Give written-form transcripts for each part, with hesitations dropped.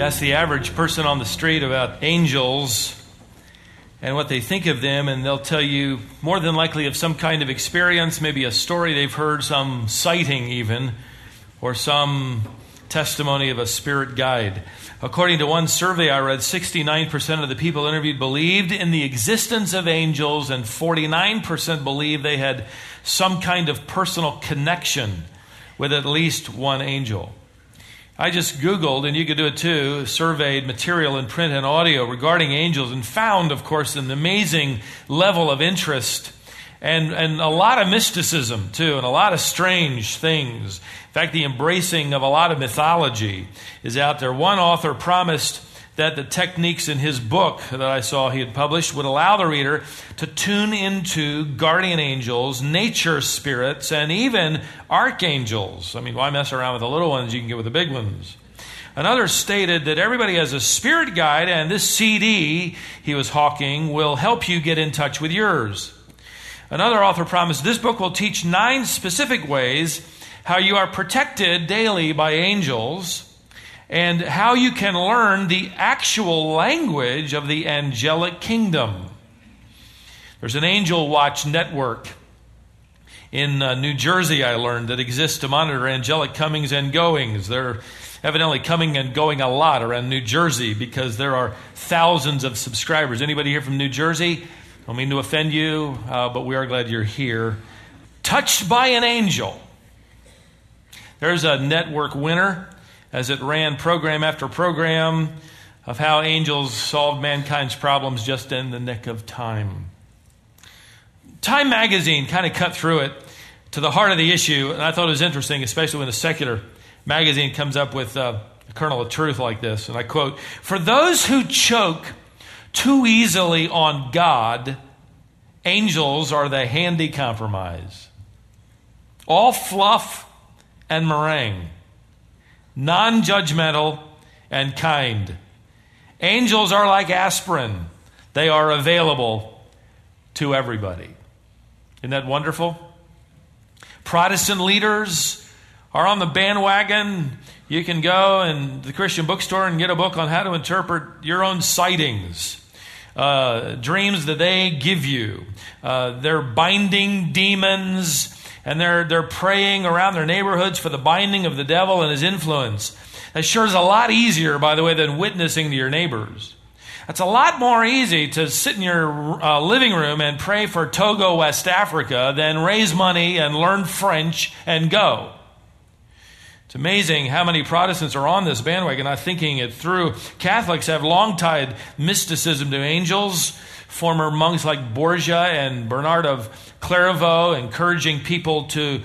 You ask the average person on the street about angels and what they think of them, and they'll tell you more than likely of some kind of experience, maybe a story they've heard, some sighting even, or some testimony of a spirit guide. According to one survey I read, 69% of the people interviewed believed in the existence of angels, and 49% believed they had some kind of personal connection with at least one angel. I just Googled, and you could do it too, surveyed material in print and audio regarding angels, and found, of course, an amazing level of interest and a lot of mysticism too, and a lot of strange things. In fact, the embracing of a lot of mythology is out there. One author promised that the techniques in his book that I saw he had published would allow the reader to tune into guardian angels, nature spirits, and even archangels. I mean, why mess around with the little ones? You can get with the big ones. Another stated that everybody has a spirit guide, and this CD he was hawking will help you get in touch with yours. Another author promised this book will teach 9 specific ways how you are protected daily by angels, and how you can learn the actual language of the angelic kingdom. There's an Angel Watch network in New Jersey, I learned, that exists to monitor angelic comings and goings. They're evidently coming and going a lot around New Jersey because there are thousands of subscribers. Anybody here from New Jersey? I don't mean to offend you, but we are glad you're here. Touched by an Angel. There's a network winner, as it ran program after program of how angels solved mankind's problems just in the nick of time. Time magazine kind of cut through it to the heart of the issue, and I thought it was interesting, especially when a secular magazine comes up with a kernel of truth like this, and I quote, "For those who choke too easily on God, angels are the handy compromise. All fluff and meringue. Non-judgmental and kind. Angels are like aspirin. They are available to everybody." Isn't that wonderful? Protestant leaders are on the bandwagon. You can go in the Christian bookstore and get a book on how to interpret your own sightings, dreams that they give you. They're binding demons, and they're praying around their neighborhoods for the binding of the devil and his influence. That sure is a lot easier, by the way, than witnessing to your neighbors. It's a lot more easy to sit in your living room and pray for Togo, West Africa, than raise money and learn French and go. It's amazing how many Protestants are on this bandwagon, not thinking it through. Catholics have long tied mysticism to angels. Former monks like Borgia and Bernard of Clairvaux encouraging people to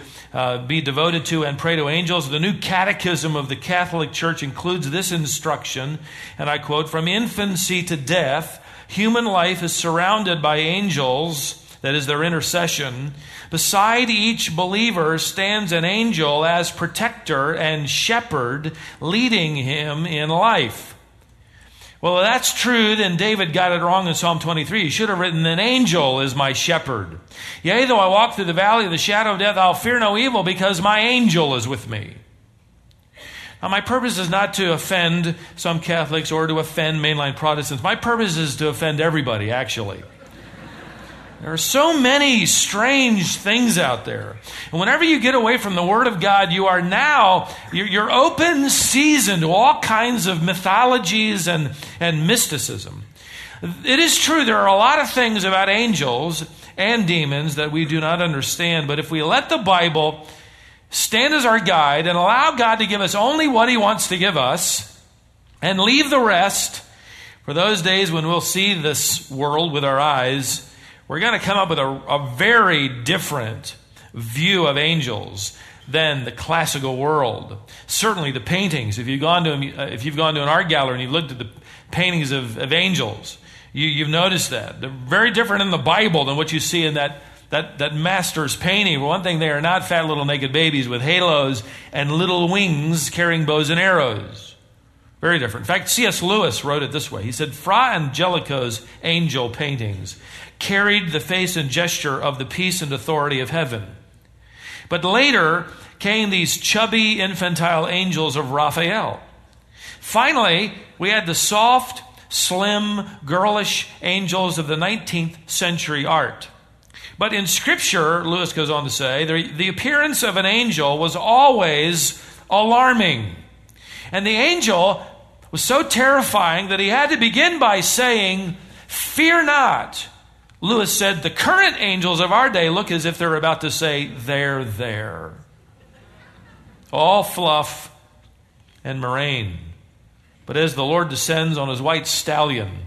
be devoted to and pray to angels. The new catechism of the Catholic Church includes this instruction, and I quote, "From infancy to death, human life is surrounded by angels, that is their intercession. Beside each believer stands an angel as protector and shepherd, leading him in life." Well, if that's true, then David got it wrong in Psalm 23. He should have written, "An angel is my shepherd. Yea, though I walk through the valley of the shadow of death, I'll fear no evil, because my angel is with me." Now, my purpose is not to offend some Catholics or to offend mainline Protestants. My purpose is to offend everybody, actually. There are so many strange things out there. And whenever you get away from the Word of God, you are now, you're open season to all kinds of mythologies and mysticism. It is true, there are a lot of things about angels and demons that we do not understand, but if we let the Bible stand as our guide and allow God to give us only what He wants to give us and leave the rest for those days when we'll see this world with our eyes, we're going to come up with a very different view of angels than the classical world. Certainly the paintings, if you've gone to an art gallery and you've looked at the paintings of angels, you've noticed that. They're very different in the Bible than what you see in that master's painting. For one thing, they are not fat little naked babies with halos and little wings carrying bows and arrows. Very different. In fact, C.S. Lewis wrote it this way. He said, "Fra Angelico's angel paintings carried the face and gesture of the peace and authority of heaven. But later came these chubby infantile angels of Raphael, Finally, we had the soft, slim, girlish angels of the 19th century art. But in Scripture, Lewis goes on to say, the appearance of an angel was always alarming. And the angel was so terrifying that he had to begin by saying, "Fear not." Lewis said, the current angels of our day look as if they're about to say, "They're there." All fluff and moraine. But as the Lord descends on his white stallion,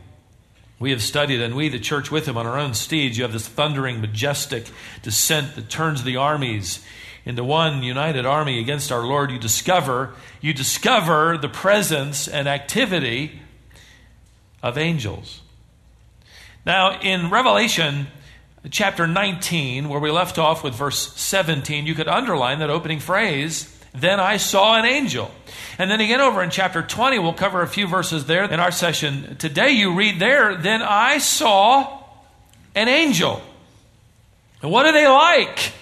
we have studied, and we, the church, with him on our own steeds, you have this thundering, majestic descent that turns the armies into one united army against our Lord. You discover the presence and activity of angels. Now, in Revelation chapter 19, where we left off with verse 17, you could underline that opening phrase, "Then I saw an angel." And then again over in chapter 20, we'll cover a few verses there in our session today. You read there, "Then I saw an angel." And what are they like?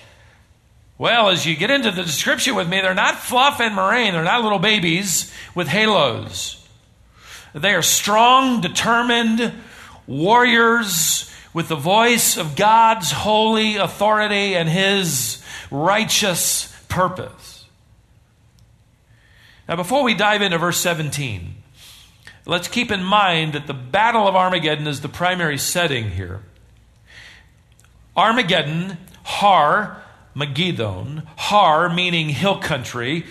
Well, as you get into the description with me, they're not fluff and moraine. They're not little babies with halos. They are strong, determined warriors with the voice of God's holy authority and his righteous purpose. Now, before we dive into verse 17, let's keep in mind that the Battle of Armageddon is the primary setting here. Armageddon, Har Megiddo, Har meaning hill country,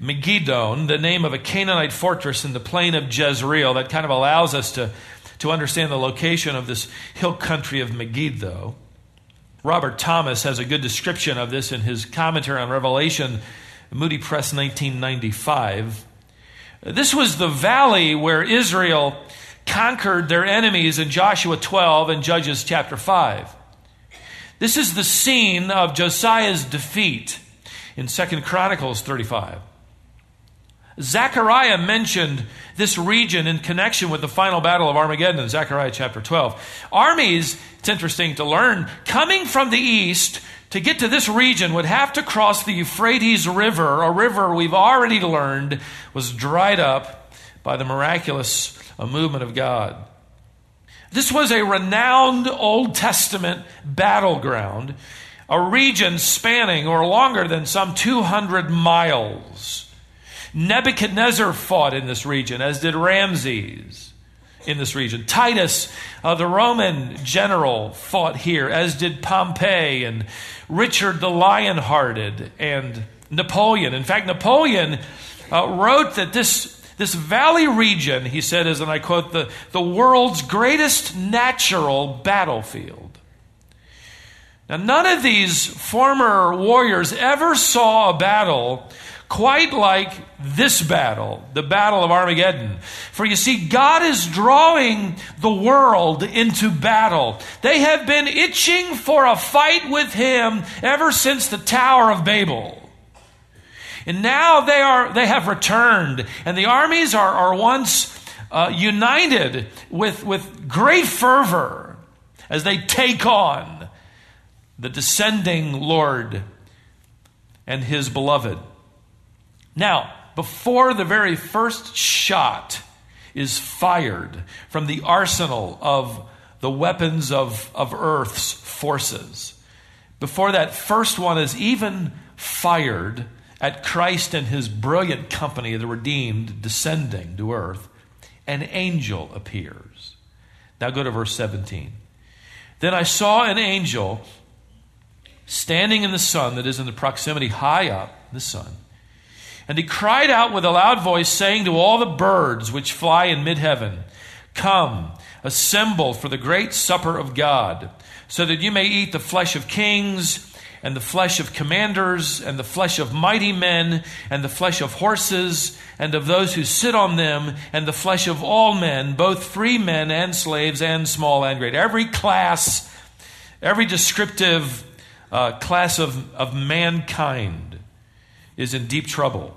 Megiddo, the name of a Canaanite fortress in the plain of Jezreel. That kind of allows us to understand the location of this hill country of Megiddo. Robert Thomas has a good description of this in his commentary on Revelation, Moody Press, 1995. This was the valley where Israel conquered their enemies in Joshua 12 and Judges chapter 5. This is the scene of Josiah's defeat in Second Chronicles 35. Zechariah mentioned this region in connection with the final battle of Armageddon in Zechariah chapter 12. Armies, it's interesting to learn, coming from the east to get to this region would have to cross the Euphrates River, a river we've already learned was dried up by the miraculous movement of God. This was a renowned Old Testament battleground, a region spanning or longer than some 200 miles. Nebuchadnezzar fought in this region, as did Ramses in this region. Titus, the Roman general, fought here, as did Pompey and Richard the Lionhearted and Napoleon. In fact, Napoleon wrote that this valley region, he said, is, and I quote, the world's greatest natural battlefield. Now, none of these former warriors ever saw a battle quite like this battle, the Battle of Armageddon. For you see, God is drawing the world into battle. They have been itching for a fight with him ever since the Tower of Babel. And now they have returned, and the armies are once united with great fervor as they take on the descending Lord and his beloved. Now, before the very first shot is fired from the arsenal of the weapons of Earth's forces, before that first one is even fired at Christ and his brilliant company of the redeemed descending to earth, an angel appears. Now go to verse 17. "Then I saw an angel standing in the sun," that is in the proximity high up, the sun, "and he cried out with a loud voice, saying to all the birds which fly in mid-heaven, 'Come, assemble for the great supper of God, so that you may eat the flesh of kings, and the flesh of commanders, and the flesh of mighty men, and the flesh of horses, and of those who sit on them, and the flesh of all men, both free men and slaves, and small and great.'" Every class, every descriptive class of mankind is in deep trouble.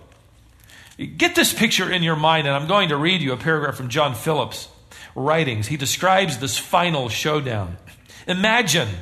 Get this picture in your mind, and I'm going to read you a paragraph from John Phillips' writings. He describes this final showdown. Imagine,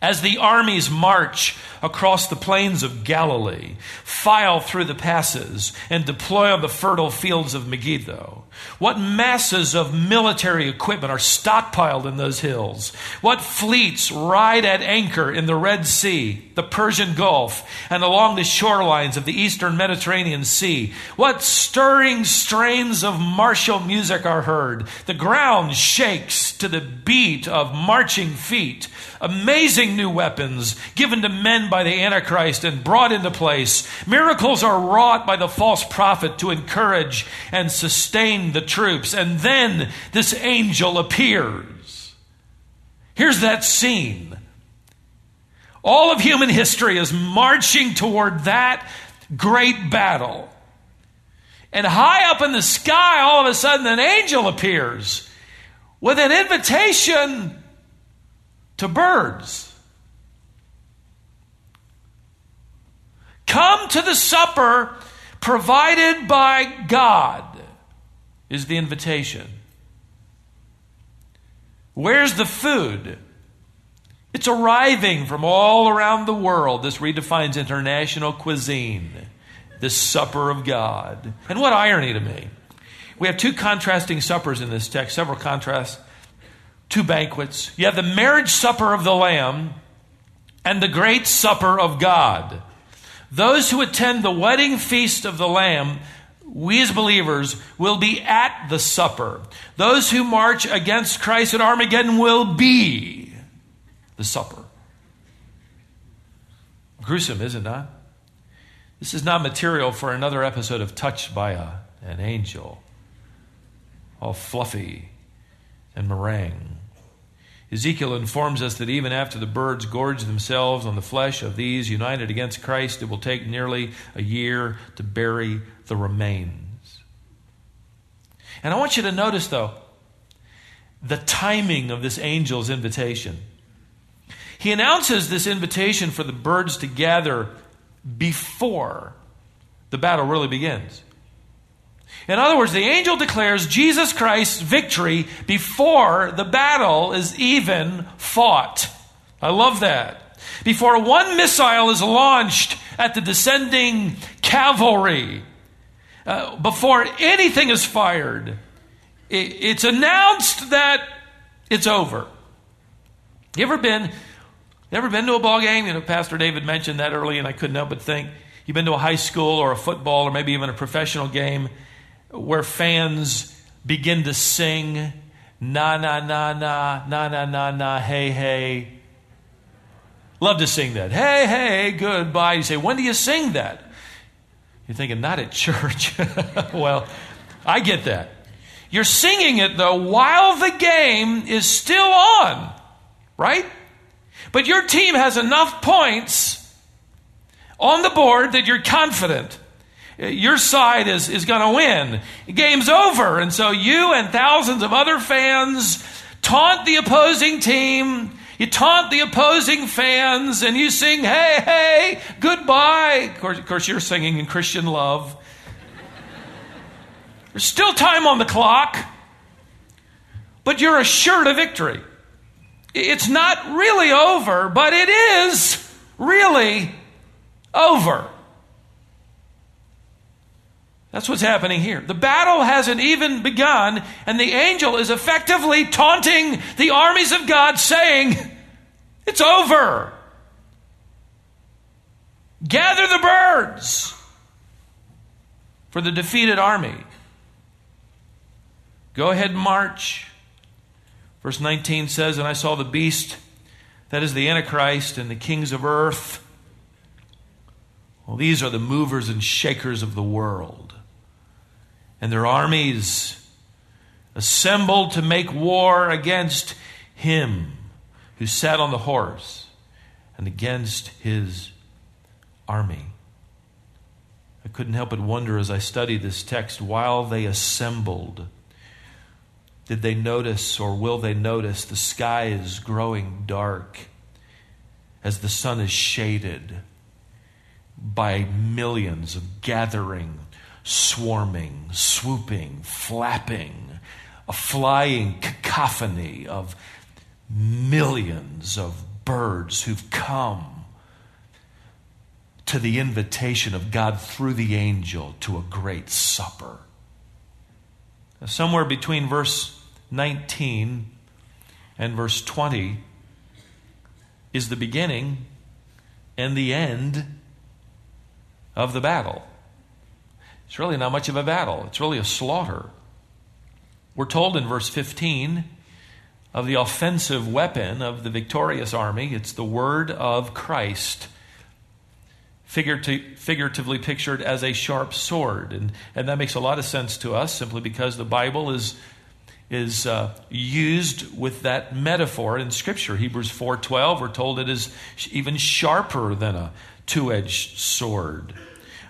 as the armies march across the plains of Galilee, file through the passes, and deploy on the fertile fields of Megiddo? What masses of military equipment are stockpiled in those hills? What fleets ride at anchor in the Red Sea, the Persian Gulf, and along the shorelines of the Eastern Mediterranean Sea? What stirring strains of martial music are heard? The ground shakes to the beat of marching feet. Amazing new weapons given to men by the Antichrist and brought into place. Miracles are wrought by the false prophet to encourage and sustain the troops. And then this angel appears. Here's that scene. All of human history is marching toward that great battle. And high up in the sky, all of a sudden, an angel appears with an invitation to birds. Come to the supper provided by God is the invitation. Where's the food? It's arriving from all around the world. This redefines international cuisine, this supper of God. And what irony to me. We have two contrasting suppers in this text, several contrasts. Two banquets. You have the marriage supper of the Lamb and the great supper of God. Those who attend the wedding feast of the Lamb, we as believers, will be at the supper. Those who march against Christ at Armageddon will be the supper. Gruesome, is it not? This is not material for another episode of Touched by an Angel. All fluffy and meringue. Ezekiel informs us that even after the birds gorge themselves on the flesh of these united against Christ, it will take nearly a year to bury the remains. And I want you to notice, though, the timing of this angel's invitation. He announces this invitation for the birds to gather before the battle really begins. In other words, the angel declares Jesus Christ's victory before the battle is even fought. I love that. Before one missile is launched at the descending cavalry, before anything is fired, it's announced that it's over. You ever been to a ball game? You know, Pastor David mentioned that early, and I couldn't help but think. You've been to a high school or a football or maybe even a professional game where fans begin to sing, na, na, na, na, na, na, na, na, hey, hey. Love to sing that. Hey, hey, goodbye. You say, when do you sing that? You're thinking, not at church. Well, I get that. You're singing it, though, while the game is still on, right? But your team has enough points on the board that you're confident your side is going to win. The game's over, and so you and thousands of other fans taunt the opposing team, you taunt the opposing fans, and you sing, hey, hey, goodbye. Of course you're singing in Christian love. There's still time on the clock, but you're assured of victory. It's not really over, but it is really over. That's what's happening here. The battle hasn't even begun, and the angel is effectively taunting the armies of God, saying, it's over. Gather the birds for the defeated army. Go ahead, march. Verse 19 says, and I saw the beast, that is the Antichrist, and the kings of earth. Well, these are the movers and shakers of the world. And their armies assembled to make war against him who sat on the horse and against his army. I couldn't help but wonder as I studied this text, while they assembled, did they notice or will they notice the sky is growing dark as the sun is shaded by millions of gathering, swarming, swooping, flapping, a flying cacophony of millions of birds who've come to the invitation of God through the angel to a great supper. Now, somewhere between verse 19 and verse 20 is the beginning and the end of the battle. It's really not much of a battle. It's really a slaughter. We're told in verse 15 of the offensive weapon of the victorious army. It's the word of Christ, figuratively pictured as a sharp sword. And that makes a lot of sense to us simply because the Bible is used with that metaphor in Scripture. Hebrews 4:12, we're told it is even sharper than a two-edged sword.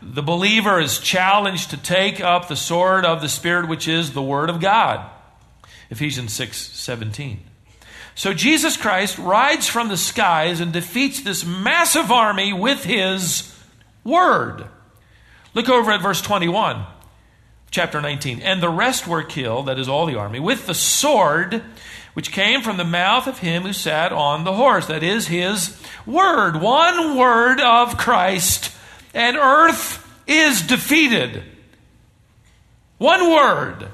The believer is challenged to take up the sword of the Spirit, which is the Word of God. Ephesians 6:17. So Jesus Christ rides from the skies and defeats this massive army with His Word. Look over at verse 21, chapter 19. And the rest were killed, that is all the army, with the sword which came from the mouth of Him who sat on the horse, that is His Word. One word of Christ and earth is defeated. One word.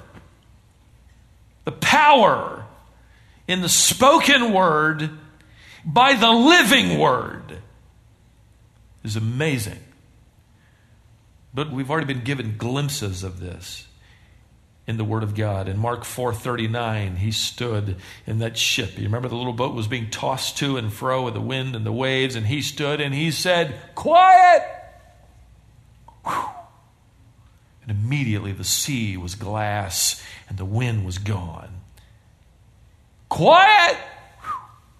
The power in the spoken word by the living word is amazing. But we've already been given glimpses of this in the Word of God. In Mark 4:39, He stood in that ship. You remember the little boat was being tossed to and fro with the wind and the waves, and He stood and He said, "Quiet!" And immediately the sea was glass and the wind was gone. Quiet!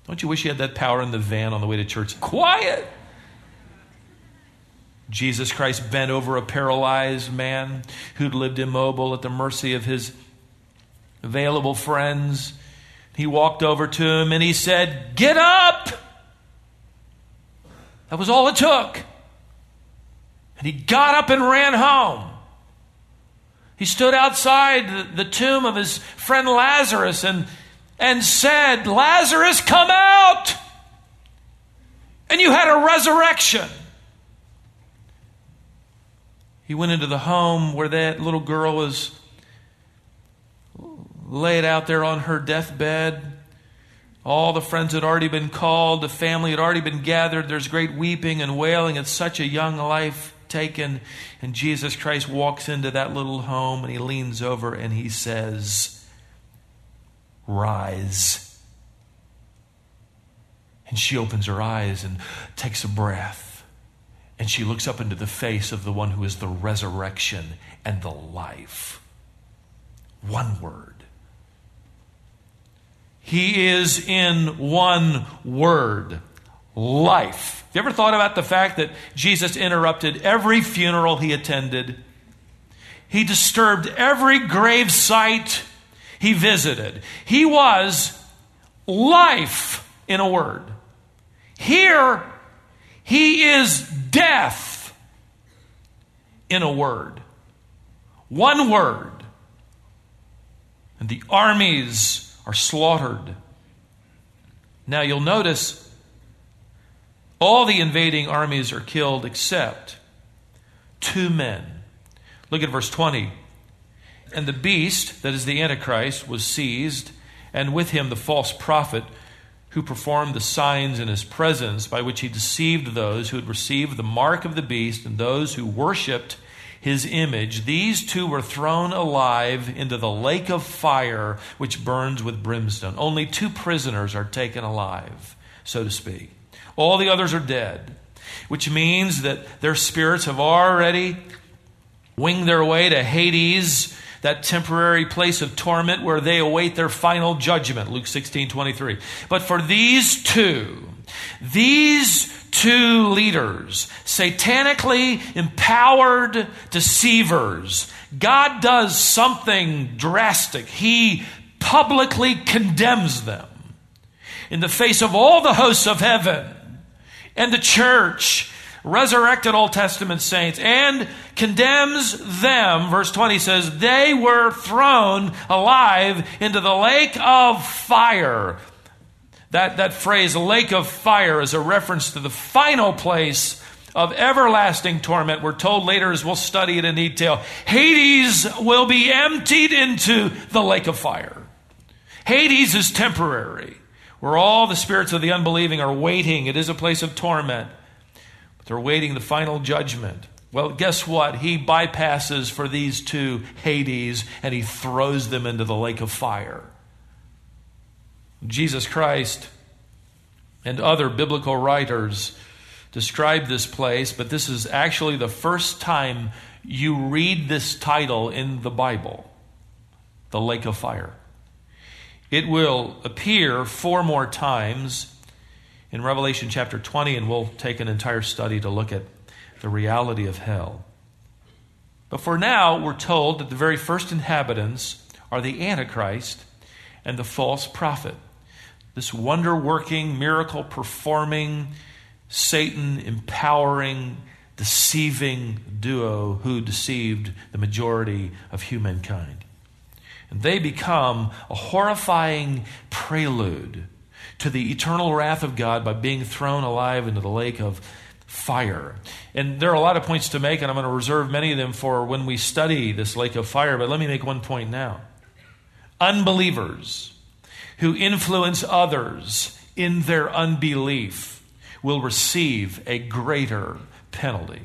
Don't you wish you had that power in the van on the way to church? Quiet! Jesus Christ bent over a paralyzed man who'd lived immobile at the mercy of his available friends. He walked over to him and He said, "Get up!" That was all it took. And he got up and ran home. He stood outside the tomb of his friend Lazarus and said, "Lazarus, come out!" And you had a resurrection. He went into the home where that little girl was laid out there on her deathbed. All the friends had already been called. The family had already been gathered. There's great weeping and wailing. It's such a young life taken, and Jesus Christ walks into that little home and He leans over and He says, "Rise." And she opens her eyes and takes a breath, and she looks up into the face of the one who is the resurrection and the life. One word. He is in one word. Life. You ever thought about the fact that Jesus interrupted every funeral He attended? He disturbed every grave site He visited. He was life in a word. Here, He is death in a word. One word. And the armies are slaughtered. Now you'll notice all the invading armies are killed except two men. Look at verse 20. And the beast, that is the Antichrist, was seized, and with him the false prophet who performed the signs in his presence by which he deceived those who had received the mark of the beast and those who worshipped his image. These two were thrown alive into the lake of fire which burns with brimstone. Only two prisoners are taken alive, so to speak. All the others are dead, which means that their spirits have already winged their way to Hades, that temporary place of torment where they await their final judgment, Luke 16:23. But for these two leaders, satanically empowered deceivers, God does something drastic. He publicly condemns them in the face of all the hosts of heaven and the church, resurrected Old Testament saints, and condemns them. Verse 20 says, they were thrown alive into the lake of fire. That phrase, lake of fire, is a reference to the final place of everlasting torment. We're told later, as we'll study it in detail, Hades will be emptied into the lake of fire. Hades is temporary, where all the spirits of the unbelieving are waiting. It is a place of torment, but they're waiting the final judgment. Well, guess what? He bypasses for these two Hades, and he throws them into the lake of fire. Jesus Christ and other biblical writers describe this place, but this is actually the first time you read this title in the Bible, the lake of fire. It will appear four more times in Revelation chapter 20, and we'll take an entire study to look at the reality of hell. But for now, we're told that the very first inhabitants are the Antichrist and the false prophet, this wonder-working, miracle-performing, Satan-empowering, deceiving duo who deceived the majority of humankind. And they become a horrifying prelude to the eternal wrath of God by being thrown alive into the lake of fire. And there are a lot of points to make, and I'm going to reserve many of them for when we study this lake of fire, but let me make one point now. Unbelievers who influence others in their unbelief will receive a greater penalty.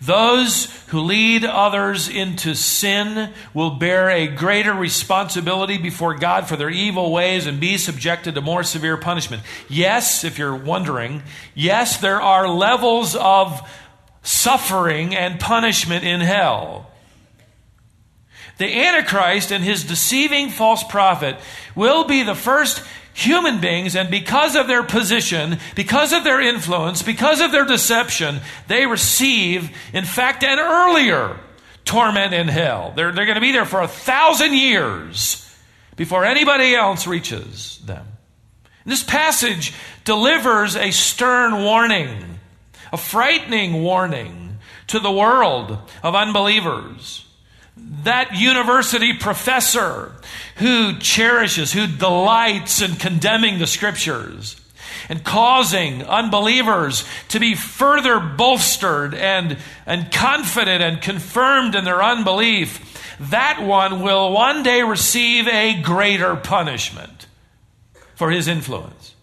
Those who lead others into sin will bear a greater responsibility before God for their evil ways and be subjected to more severe punishment. Yes, if you're wondering, yes, there are levels of suffering and punishment in hell. The Antichrist and his deceiving false prophet will be the first human beings, and because of their position, because of their influence, because of their deception, they receive, in fact, an earlier torment in hell. They're going to be there for 1,000 years before anybody else reaches them. And this passage delivers a stern warning, a frightening warning to the world of unbelievers. That university professor who cherishes, who delights in condemning the Scriptures and causing unbelievers to be further bolstered and confident and confirmed in their unbelief, that one will one day receive a greater punishment for his influence.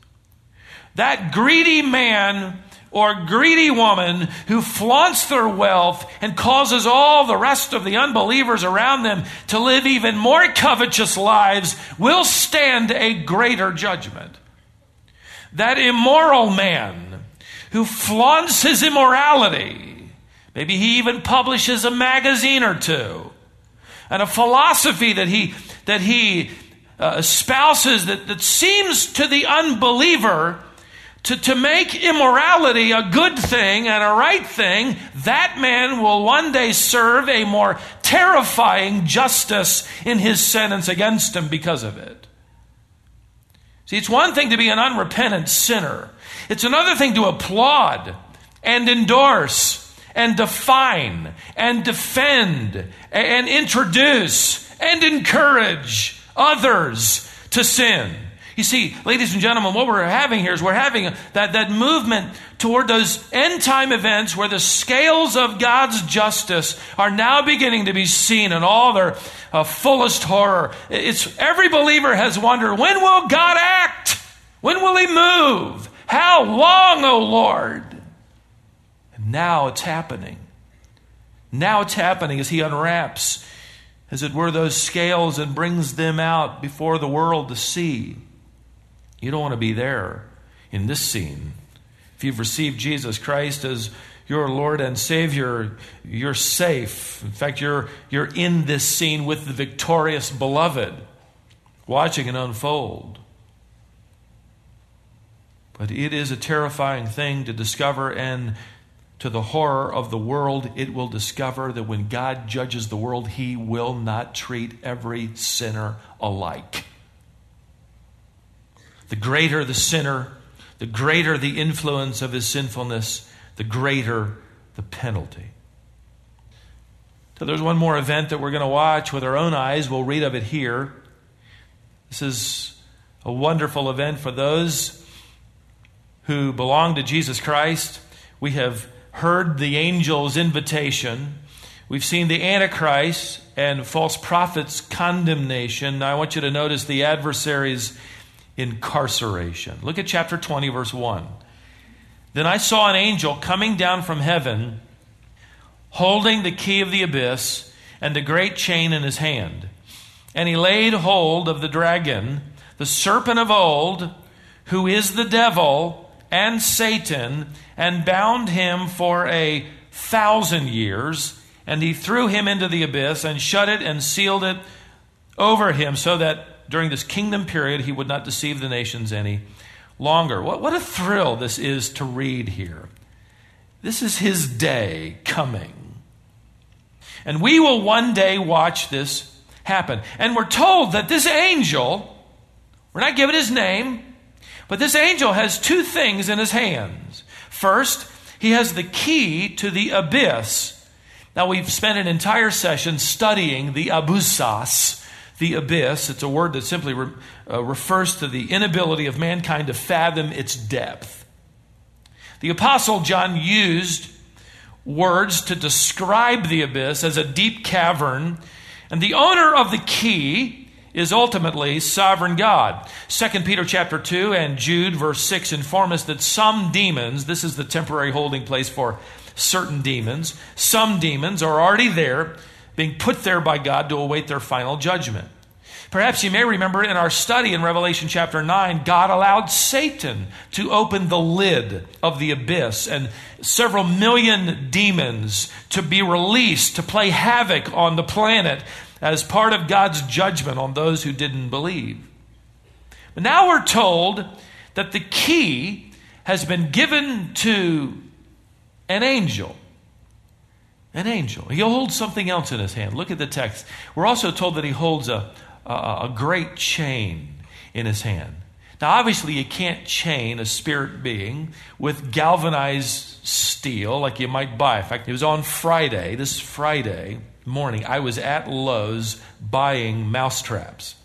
That greedy man or greedy woman who flaunts their wealth and causes all the rest of the unbelievers around them to live even more covetous lives will stand a greater judgment. That immoral man who flaunts his immorality, maybe he even publishes a magazine or two, and a philosophy that he espouses that seems to the unbeliever to make immorality a good thing and a right thing, that man will one day serve a more terrifying justice in his sentence against him because of it. See, it's one thing to be an unrepentant sinner. It's another thing to applaud and endorse and define and defend and introduce and encourage others to sin. You see, ladies and gentlemen, what we're having here is we're having that movement toward those end-time events where the scales of God's justice are now beginning to be seen in all their fullest horror. Every believer has wondered, when will God act? When will He move? How long, O Lord? And now it's happening. Now it's happening as He unwraps, as it were, those scales and brings them out before the world to see. You don't want to be there in this scene. If you've received Jesus Christ as your Lord and Savior, you're safe. In fact, you're in this scene with the victorious beloved, watching it unfold. But it is a terrifying thing to discover, and to the horror of the world, it will discover that when God judges the world, He will not treat every sinner alike. The greater the sinner, the greater the influence of his sinfulness, the greater the penalty. So there's one more event that we're going to watch with our own eyes. We'll read of it here. This is a wonderful event for those who belong to Jesus Christ, We have heard the angel's invitation. We've seen the Antichrist and false prophets' condemnation. Now I want you to notice the adversary's incarceration. Look at chapter 20, verse 1. Then I saw an angel coming down from heaven, holding the key of the abyss and a great chain in his hand. And he laid hold of the dragon, the serpent of old, who is the devil and Satan, and bound him for 1,000 years. And he threw him into the abyss and shut it and sealed it over him, so that during this kingdom period he would not deceive the nations any longer. What a thrill this is to read here. This is his day coming. And we will one day watch this happen. And we're told that this angel, we're not given his name, but this angel has two things in his hands. First, he has the key to the abyss. Now, we've spent an entire session studying the abyssos, the abyss. It's a word that simply refers to the inability of mankind to fathom its depth. The Apostle John used words to describe the abyss as a deep cavern, and the owner of the key is ultimately sovereign God. 2 Peter chapter 2 and Jude verse 6 inform us that some demons, this is the temporary holding place for certain demons, some demons are already there, being put there by God to await their final judgment. Perhaps you may remember in our study in Revelation chapter 9, God allowed Satan to open the lid of the abyss and several million demons to be released to play havoc on the planet as part of God's judgment on those who didn't believe. But now we're told that the key has been given to an angel. An angel. He holds something else in his hand. Look at the text. We're also told that he holds a great chain in his hand. Now, obviously, you can't chain a spirit being with galvanized steel like you might buy. In fact, it was on Friday, this Friday morning, I was at Lowe's buying mousetraps.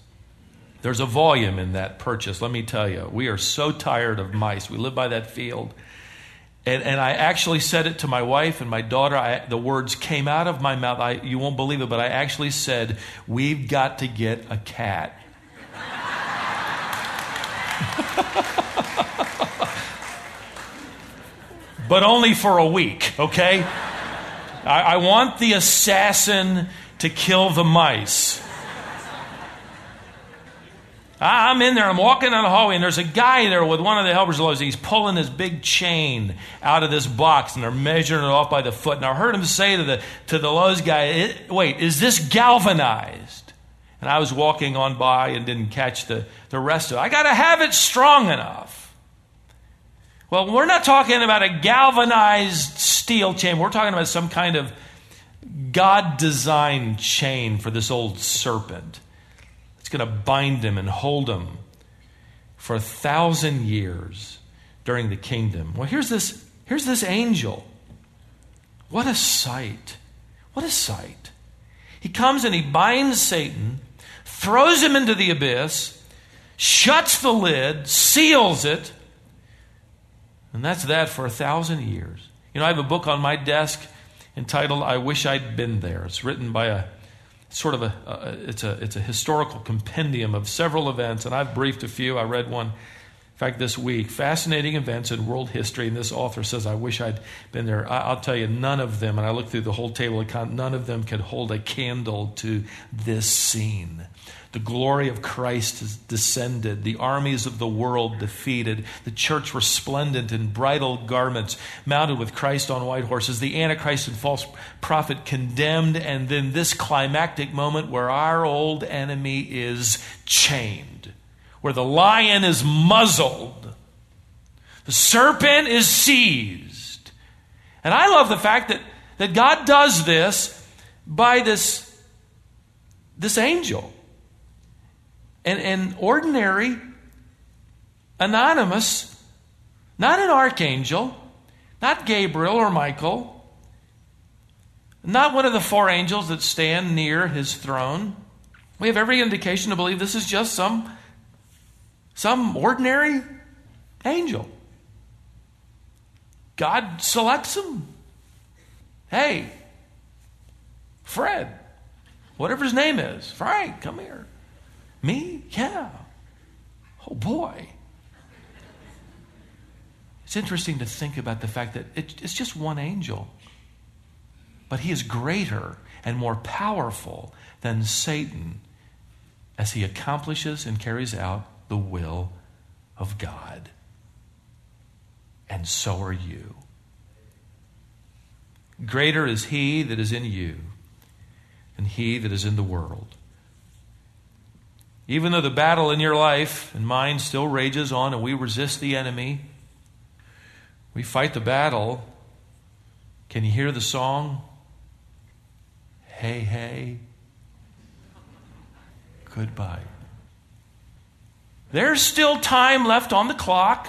There's a volume in that purchase, let me tell you. We are so tired of mice. We live by that field. And I actually said it to my wife and my daughter. The words came out of my mouth. You won't believe it, but I actually said, "We've got to get a cat." But only for a week, okay? I want the assassin to kill the mice. I'm in there, I'm walking down the hallway, and there's a guy there with one of the helpers of Lowe's. He's pulling this big chain out of this box, and they're measuring it off by the foot. And I heard him say to the Lowe's guy, "Wait, is this galvanized?" And I was walking on by and didn't catch the rest of it. I got to have it strong enough. Well, we're not talking about a galvanized steel chain. We're talking about some kind of God-designed chain for this old serpent. Going to bind him and hold him for 1,000 years during the kingdom. Well, here's this angel. What a sight. What a sight. He comes and he binds Satan, throws him into the abyss, shuts the lid, seals it, and that's that for 1,000 years. You know, I have a book on my desk entitled "I Wish I'd Been There." It's written by it's a historical compendium of several events, and I've briefed a few. I read one, in fact, this week. Fascinating events in world history, and this author says, "I wish I'd been there." I'll tell you, none of them, and I looked through the whole table of contents, none of them could hold a candle to this scene. The glory of Christ has descended, the armies of the world defeated, the church resplendent in bridal garments, mounted with Christ on white horses, the Antichrist and false prophet condemned, and then this climactic moment where our old enemy is chained, where the lion is muzzled, the serpent is seized. And I love the fact that God does this by this angel. An ordinary, anonymous, not an archangel, not Gabriel or Michael, not one of the four angels that stand near his throne. We have every indication to believe this is just some ordinary angel. God selects him. Hey, Fred, whatever his name is, Frank, come here. Me? Yeah. Oh, boy. It's interesting to think about the fact that it's just one angel. But he is greater and more powerful than Satan as he accomplishes and carries out the will of God. And so are you. Greater is he that is in you than he that is in the world. Even though the battle in your life and mine still rages on and we resist the enemy, we fight the battle. Can you hear the song? Hey, hey, goodbye. There's still time left on the clock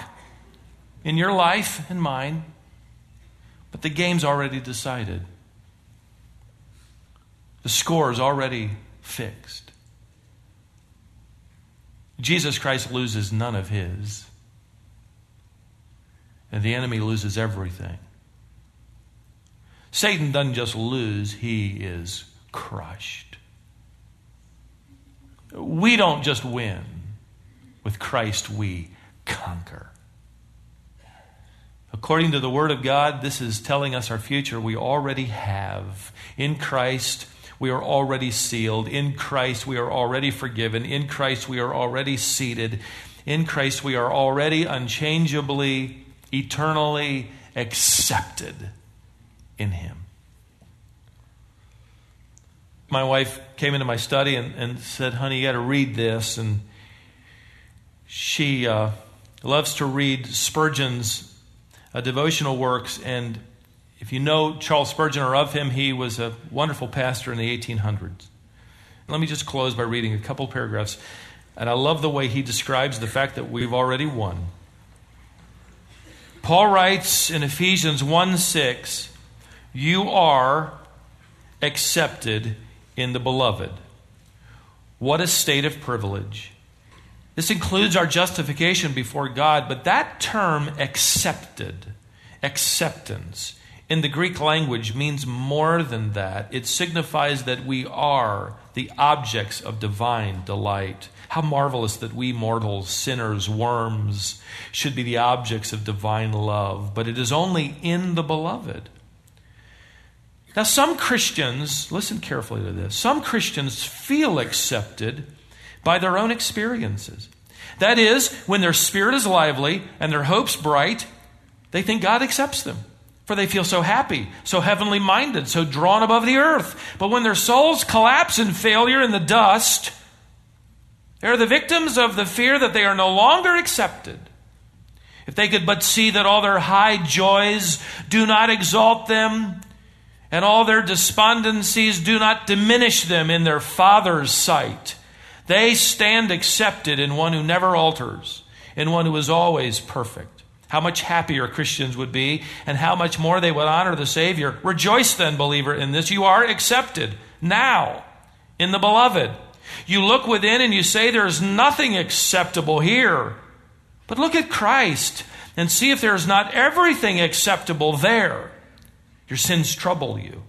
in your life and mine, but the game's already decided. The score's already fixed. Jesus Christ loses none of his. And the enemy loses everything. Satan doesn't just lose, he is crushed. We don't just win. With Christ we conquer. According to the Word of God, this is telling us our future. We already have. In Christ, we are already sealed. In Christ, we are already forgiven. In Christ, we are already seated. In Christ, we are already unchangeably, eternally accepted in Him. My wife came into my study and said, honey, you got to read this. And she loves to read Spurgeon's devotional works, and if you know Charles Spurgeon or of him, he was a wonderful pastor in the 1800s. Let me just close by reading a couple paragraphs, and I love the way he describes the fact that we've already won. Paul writes in Ephesians 1:6, you are accepted in the beloved. What a state of privilege. This includes our justification before God, but that term accepted, acceptance, in the Greek language means more than that. It signifies that we are the objects of divine delight. How marvelous that we mortals, sinners, worms, should be the objects of divine love, but it is only in the beloved. Now some Christians, listen carefully to this, some Christians feel accepted by their own experiences. That is, when their spirit is lively and their hopes bright, they think God accepts them, for they feel so happy, so heavenly minded, so drawn above the earth. But when their souls collapse in failure in the dust, they are the victims of the fear that they are no longer accepted. If they could but see that all their high joys do not exalt them, and all their despondencies do not diminish them in their Father's sight, they stand accepted in one who never alters, in one who is always perfect. How much happier Christians would be, and how much more they would honor the Savior. Rejoice then, believer, in this. You are accepted now in the beloved. You look within and you say, there is nothing acceptable here. But look at Christ and see if there is not everything acceptable there. Your sins trouble you.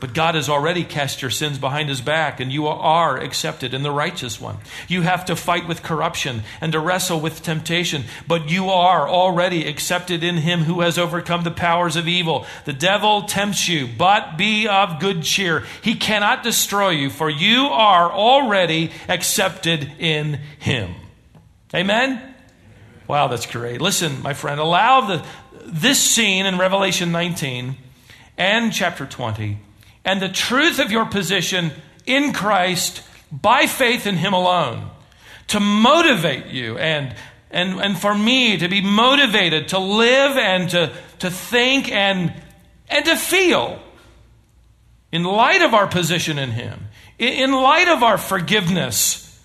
But God has already cast your sins behind his back, and you are accepted in the righteous one. You have to fight with corruption and to wrestle with temptation, but you are already accepted in him who has overcome the powers of evil. The devil tempts you, but be of good cheer. He cannot destroy you, for you are already accepted in him. Amen? Wow, that's great. Listen, my friend, allow this scene in Revelation 19 and chapter 20 and the truth of your position in Christ by faith in Him alone to motivate you and for me to be motivated to live and to think and to feel in light of our position in Him, in light of our forgiveness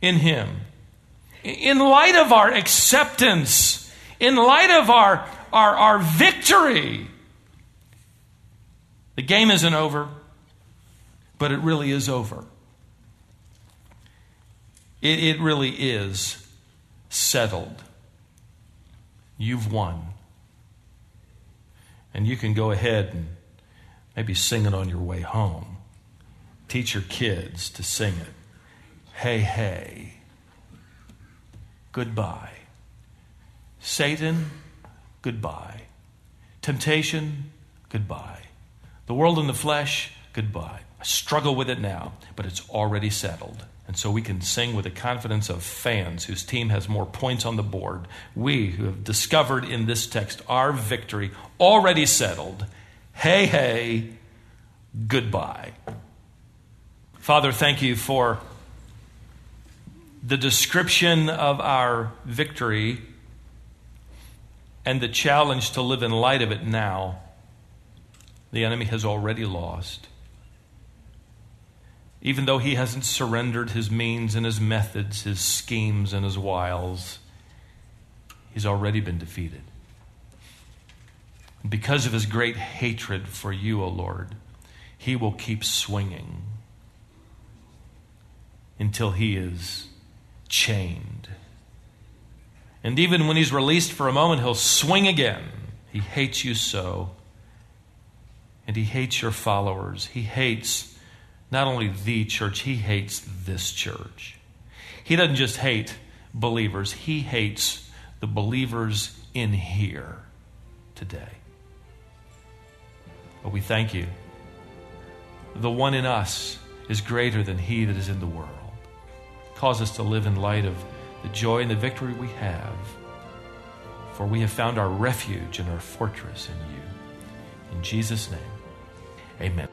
in Him, in light of our acceptance, in light of our victory. The game isn't over, but it really is over. It really is settled. You've won. And you can go ahead and maybe sing it on your way home. Teach your kids to sing it. Hey, hey. Goodbye. Satan, goodbye. Temptation, goodbye. The world and the flesh, goodbye. I struggle with it now, but it's already settled. And so we can sing with the confidence of fans whose team has more points on the board. We who have discovered in this text our victory already settled. Hey, hey, goodbye. Father, thank you for the description of our victory and the challenge to live in light of it now. The enemy has already lost. Even though he hasn't surrendered his means and his methods, his schemes and his wiles, he's already been defeated. Because of his great hatred for you, O Lord, he will keep swinging until he is chained. And even when he's released for a moment, he'll swing again. He hates you so. And he hates your followers. He hates not only the church, he hates this church. He doesn't just hate believers. He hates the believers in here today. But we thank you. The one in us is greater than he that is in the world. Cause us to live in light of the joy and the victory we have, for we have found our refuge and our fortress in you. In Jesus' name, amen.